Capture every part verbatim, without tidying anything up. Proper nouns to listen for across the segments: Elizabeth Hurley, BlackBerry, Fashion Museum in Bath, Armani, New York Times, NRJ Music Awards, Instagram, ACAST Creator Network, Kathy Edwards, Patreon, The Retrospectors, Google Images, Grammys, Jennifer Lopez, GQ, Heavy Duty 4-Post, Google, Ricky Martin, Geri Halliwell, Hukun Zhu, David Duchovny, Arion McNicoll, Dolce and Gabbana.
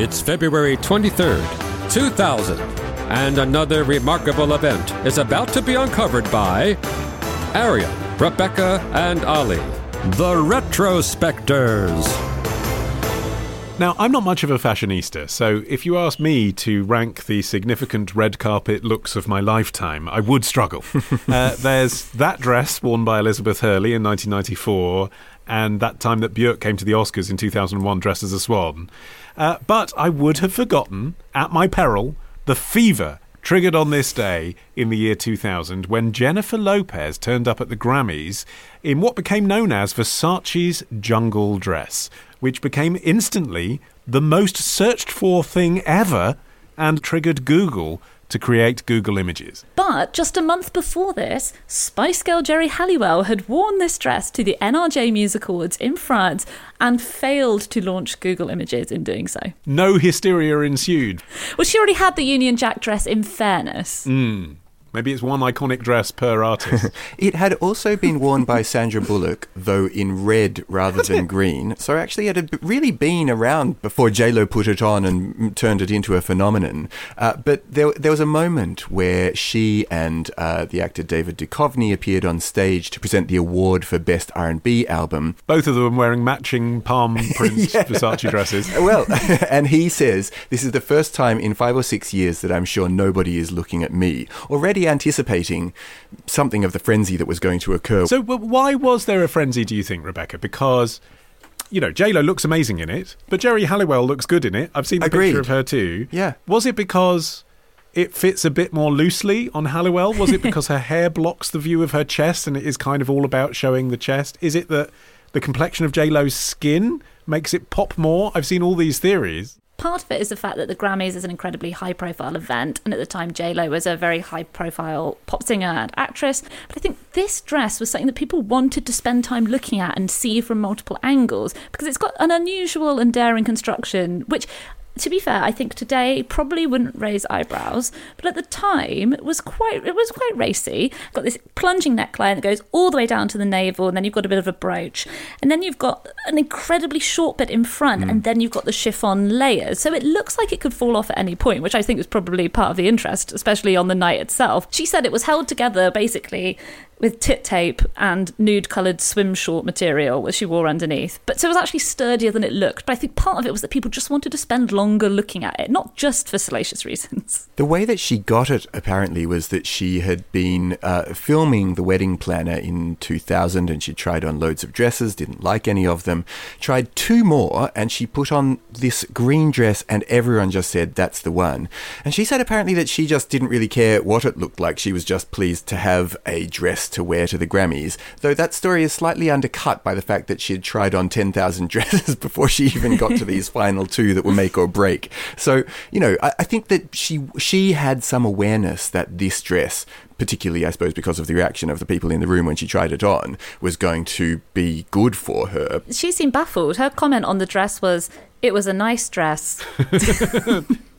It's February twenty-third, two thousand, and another remarkable event is about to be uncovered by Arion, Rebecca, and Olly, The Retrospectors. Now, I'm not much of a fashionista, so if you asked me to rank the significant red carpet looks of my lifetime, I would struggle. uh, there's that dress worn by Elizabeth Hurley in nineteen ninety-four, and that time that Bjork came to the Oscars in two thousand one dressed as a swan. Uh, but I would have forgotten, at my peril, the fever triggered on this day in the year two thousand when Jennifer Lopez turned up at the Grammys in what became known as Versace's jungle dress, which became instantly the most searched-for thing ever and triggered Google to create Google Images. But just a month before this, Spice Girl Geri Halliwell had worn this dress to the N R J Music Awards in France and failed to launch Google Images in doing so. No hysteria ensued. Well, she already had the Union Jack dress, in fairness. Mm. Maybe it's one iconic dress per artist. It had also been worn by Sandra Bullock, though in red rather than green. So actually it had really been around before J-Lo put it on and turned it into a phenomenon. Uh, but there, there was a moment where she and uh, the actor David Duchovny appeared on stage to present the award for Best R and B Album. Both of them wearing matching palm print yeah. Versace dresses. Well, and he says, "This is the first time in five or six years that I'm sure nobody is looking at me." Already anticipating something of the frenzy that was going to occur. So but why was there a frenzy, do you think, Rebecca? Because, you know, J-Lo looks amazing in it, but Geri Halliwell looks good in it. I've seen the Agreed. picture of her too. Yeah. Was it because it fits a bit more loosely on Halliwell? Was it because her hair blocks the view of her chest and it is kind of all about showing the chest? Is it that the complexion of J-Lo's skin makes it pop more? I've seen all these theories. Part of it is the fact that the Grammys is an incredibly high-profile event, and at the time J-Lo was a very high-profile pop singer and actress. But I think this dress was something that people wanted to spend time looking at and see from multiple angles, because it's got an unusual and daring construction, which, to be fair, I think today probably wouldn't raise eyebrows, but at the time it was quite it was quite racy. Got this plunging neckline that goes all the way down to the navel, and then you've got a bit of a brooch, and then you've got an incredibly short bit in front, mm. and then you've got the chiffon layers. So it looks like it could fall off at any point, which I think was probably part of the interest, especially on the night itself. She said it was held together basically with tit tape and nude-coloured swim short material that she wore underneath. But so it was actually sturdier than it looked. But I think part of it was that people just wanted to spend longer looking at it, not just for salacious reasons. The way that she got it, apparently, was that she had been uh, filming The Wedding Planner in two thousand, and she tried on loads of dresses, didn't like any of them, tried two more, and she put on this green dress, and everyone just said, "That's the one." And she said, apparently, that she just didn't really care what it looked like. She was just pleased to have a dress to wear to the Grammys, though that story is slightly undercut by the fact that she had tried on ten thousand dresses before she even got to these final two that were make or break. So, you know, I, I think that she she had some awareness that this dress, particularly, I suppose, because of the reaction of the people in the room when she tried it on, was going to be good for her. She seemed baffled. Her comment on the dress was, "It was a nice dress."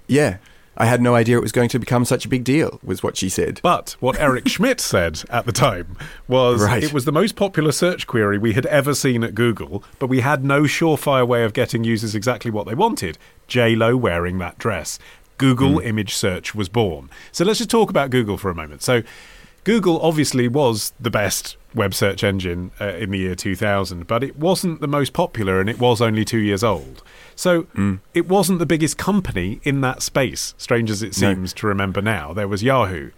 Yeah. "I had no idea it was going to become such a big deal," was what she said. But what Eric Schmidt said at the time was, right. "It was the most popular search query we had ever seen at Google, but we had no surefire way of getting users exactly what they wanted. J-Lo wearing that dress. Google mm. image search was born." So let's just talk about Google for a moment. So Google obviously was the best web search engine uh, in the year two thousand, but it wasn't the most popular and it was only two years old. So mm. it wasn't the biggest company in that space, strange as it seems no. to remember now. There was Yahoo.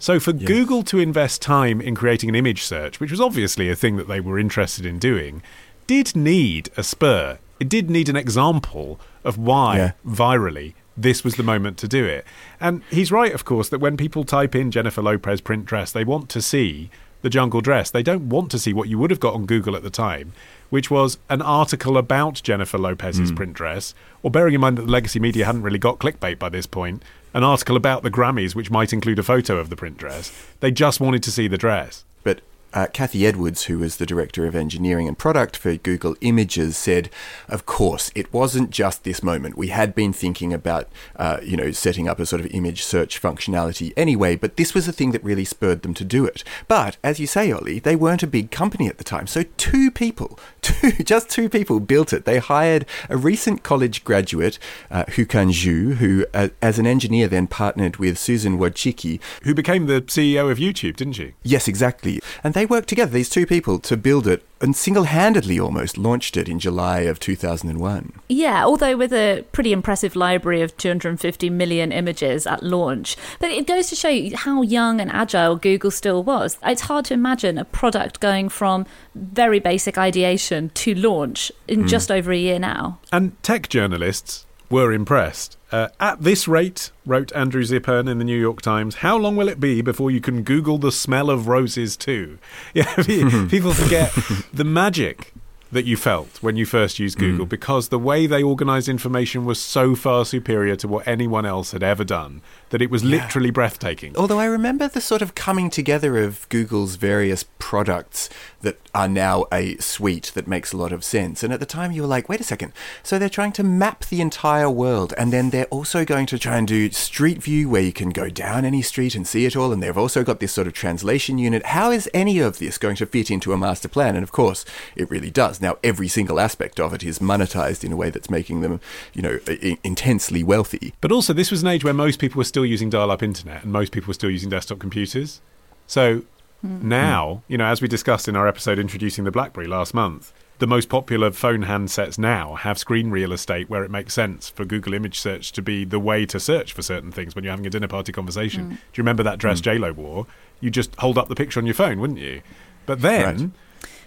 So for yes. Google to invest time in creating an image search, which was obviously a thing that they were interested in doing, did need a spur. It did need an example of why, yeah. virally, this was the moment to do it. And he's right, of course, that when people type in Jennifer Lopez print dress, they want to see the jungle dress. They don't want to see what you would have got on Google at the time, which was an article about Jennifer Lopez's mm. print dress, or bearing in mind that the legacy media hadn't really got clickbait by this point, an article about the Grammys, which might include a photo of the print dress. They just wanted to see the dress. But Uh, Kathy Edwards, who was the Director of Engineering and Product for Google Images, said, of course, it wasn't just this moment. We had been thinking about, uh, you know, setting up a sort of image search functionality anyway, but this was the thing that really spurred them to do it. But, as you say, Ollie, they weren't a big company at the time. So two people, two, just two people built it. They hired a recent college graduate, uh, Hukun Zhu, who, uh, as an engineer, then partnered with Susan Wojcicki. Who became the C E O of YouTube, didn't she? Yes, exactly. And they worked together, these two people, to build it, and single-handedly almost launched it in July of two thousand one. Yeah, although with a pretty impressive library of two hundred fifty million images at launch. But it goes to show you how young and agile Google still was. It's hard to imagine a product going from very basic ideation to launch in mm. just over a year now. And tech journalists were impressed. Uh, at this rate, wrote Andrew Zippern in the New York Times, how long will it be before you can Google the smell of roses too? Yeah, people forget the magic that you felt when you first used Google mm. because the way they organised information was so far superior to what anyone else had ever done that it was yeah. literally breathtaking. Although I remember the sort of coming together of Google's various products that are now a suite that makes a lot of sense. And at the time you were like, wait a second, so they're trying to map the entire world, and then they're also going to try and do Street View where you can go down any street and see it all, and they've also got this sort of translation unit. How is any of this going to fit into a master plan? And of course, it really does. Now, every single aspect of it is monetized in a way that's making them, you know, I- intensely wealthy. But also, this was an age where most people were still using dial-up internet and most people were still using desktop computers. So mm. now, you know, as we discussed in our episode introducing the BlackBerry last month, the most popular phone handsets now have screen real estate where it makes sense for Google image search to be the way to search for certain things when you're having a dinner party conversation. Mm. Do you remember that dress mm. J-Lo wore? You just hold up the picture on your phone, wouldn't you? But then... Right.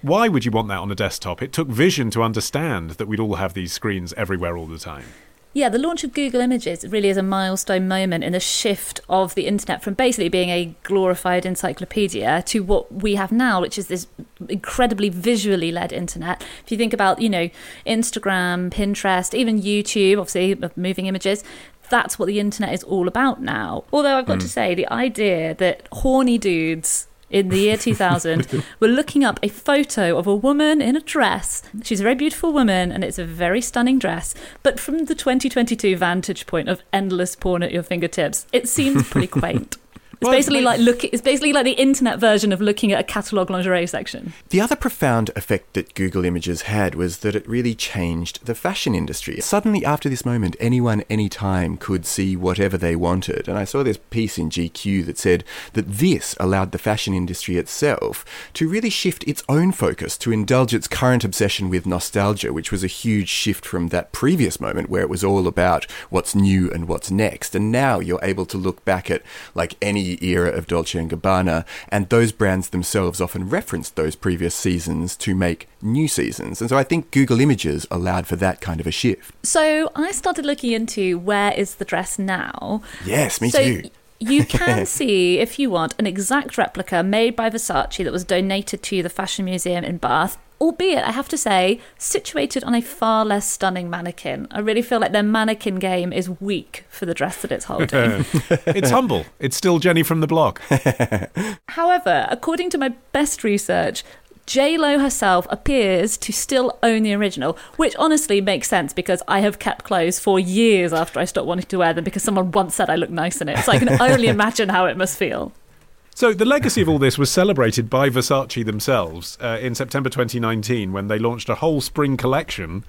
Why would you want that on a desktop? It took vision to understand that we'd all have these screens everywhere all the time. Yeah, the launch of Google Images really is a milestone moment in the shift of the internet from basically being a glorified encyclopedia to what we have now, which is this incredibly visually led internet. If you think about, you know, Instagram, Pinterest, even YouTube, obviously, of moving images, that's what the internet is all about now. Although I've got mm. to say, the idea that horny dudes... in the year two thousand, we're looking up a photo of a woman in a dress. She's a very beautiful woman, and it's a very stunning dress. But from the twenty twenty-two vantage point of endless porn at your fingertips, it seems pretty quaint. It's well, basically like look. It's basically like the internet version of looking at a catalogue lingerie section. The other profound effect that Google Images had was that it really changed the fashion industry. Suddenly, after this moment, anyone, anytime could see whatever they wanted. And I saw this piece in G Q that said that this allowed the fashion industry itself to really shift its own focus, to indulge its current obsession with nostalgia, which was a huge shift from that previous moment where it was all about what's new and what's next. And now you're able to look back at like any era of Dolce and Gabbana, and those brands themselves often referenced those previous seasons to make new seasons. And so I think Google Images allowed for that kind of a shift. So I started looking into where is the dress now. Yes, me so too. You can see, if you want, an exact replica made by Versace that was donated to the Fashion Museum in Bath, albeit, I have to say, situated on a far less stunning mannequin. I really feel like their mannequin game is weak for the dress that it's holding. It's humble. It's still Jenny from the block. However, according to my best research, J-Lo herself appears to still own the original, which honestly makes sense because I have kept clothes for years after I stopped wanting to wear them because someone once said I look nice in it. So I can only imagine how it must feel. So the legacy of all this was celebrated by Versace themselves uh, in September twenty nineteen when they launched a whole spring collection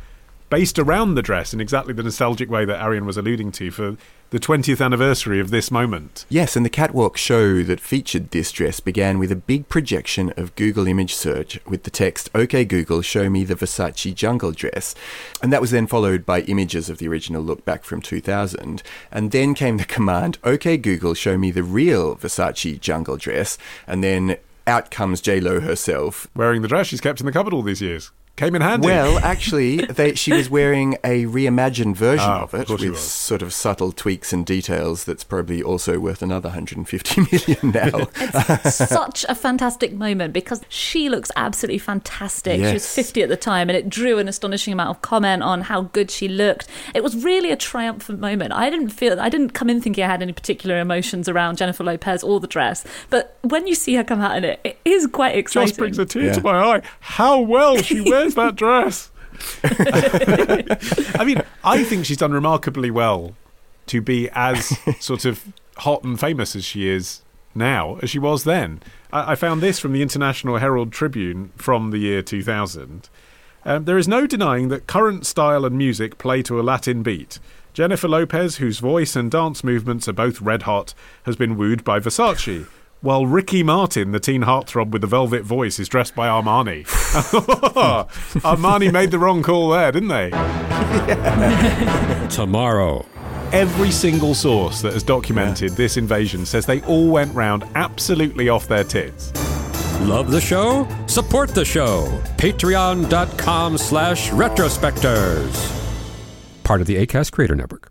based around the dress in exactly the nostalgic way that Arion was alluding to for the twentieth anniversary of this moment. Yes, and the catwalk show that featured this dress began with a big projection of Google image search with the text, OK Google, show me the Versace jungle dress. And that was then followed by images of the original look back from two thousand. And then came the command, OK Google, show me the real Versace jungle dress. And then out comes J-Lo herself. Wearing the dress she's kept in the cupboard all these years. Came in handy. Well, actually, they, she was wearing a reimagined version ah, of it of with sort of subtle tweaks and details that's probably also worth another one hundred fifty million dollars now. It's such a fantastic moment because she looks absolutely fantastic. Yes. She was fifty at the time and it drew an astonishing amount of comment on how good she looked. It was really a triumphant moment. I didn't feel, I didn't come in thinking I had any particular emotions around Jennifer Lopez or the dress, but when you see her come out in it, it is quite exciting. Just brings a tear yeah. to my eye. How well she wears Where's that dress? I mean, I think she's done remarkably well to be as sort of hot and famous as she is now, as she was then. I, I found this from the International Herald Tribune from the year two thousand. Um, there is no denying that current style and music play to a Latin beat. Jennifer Lopez, whose voice and dance movements are both red hot, has been wooed by Versace, while Ricky Martin, the teen heartthrob with the velvet voice, is dressed by Armani. Armani made the wrong call there, didn't they? Yeah. Tomorrow. Every single source that has documented yeah. this invasion says they all went round absolutely off their tits. Love the show? Support the show. Patreon.com slash Retrospectors. Part of the ACAST Creator Network.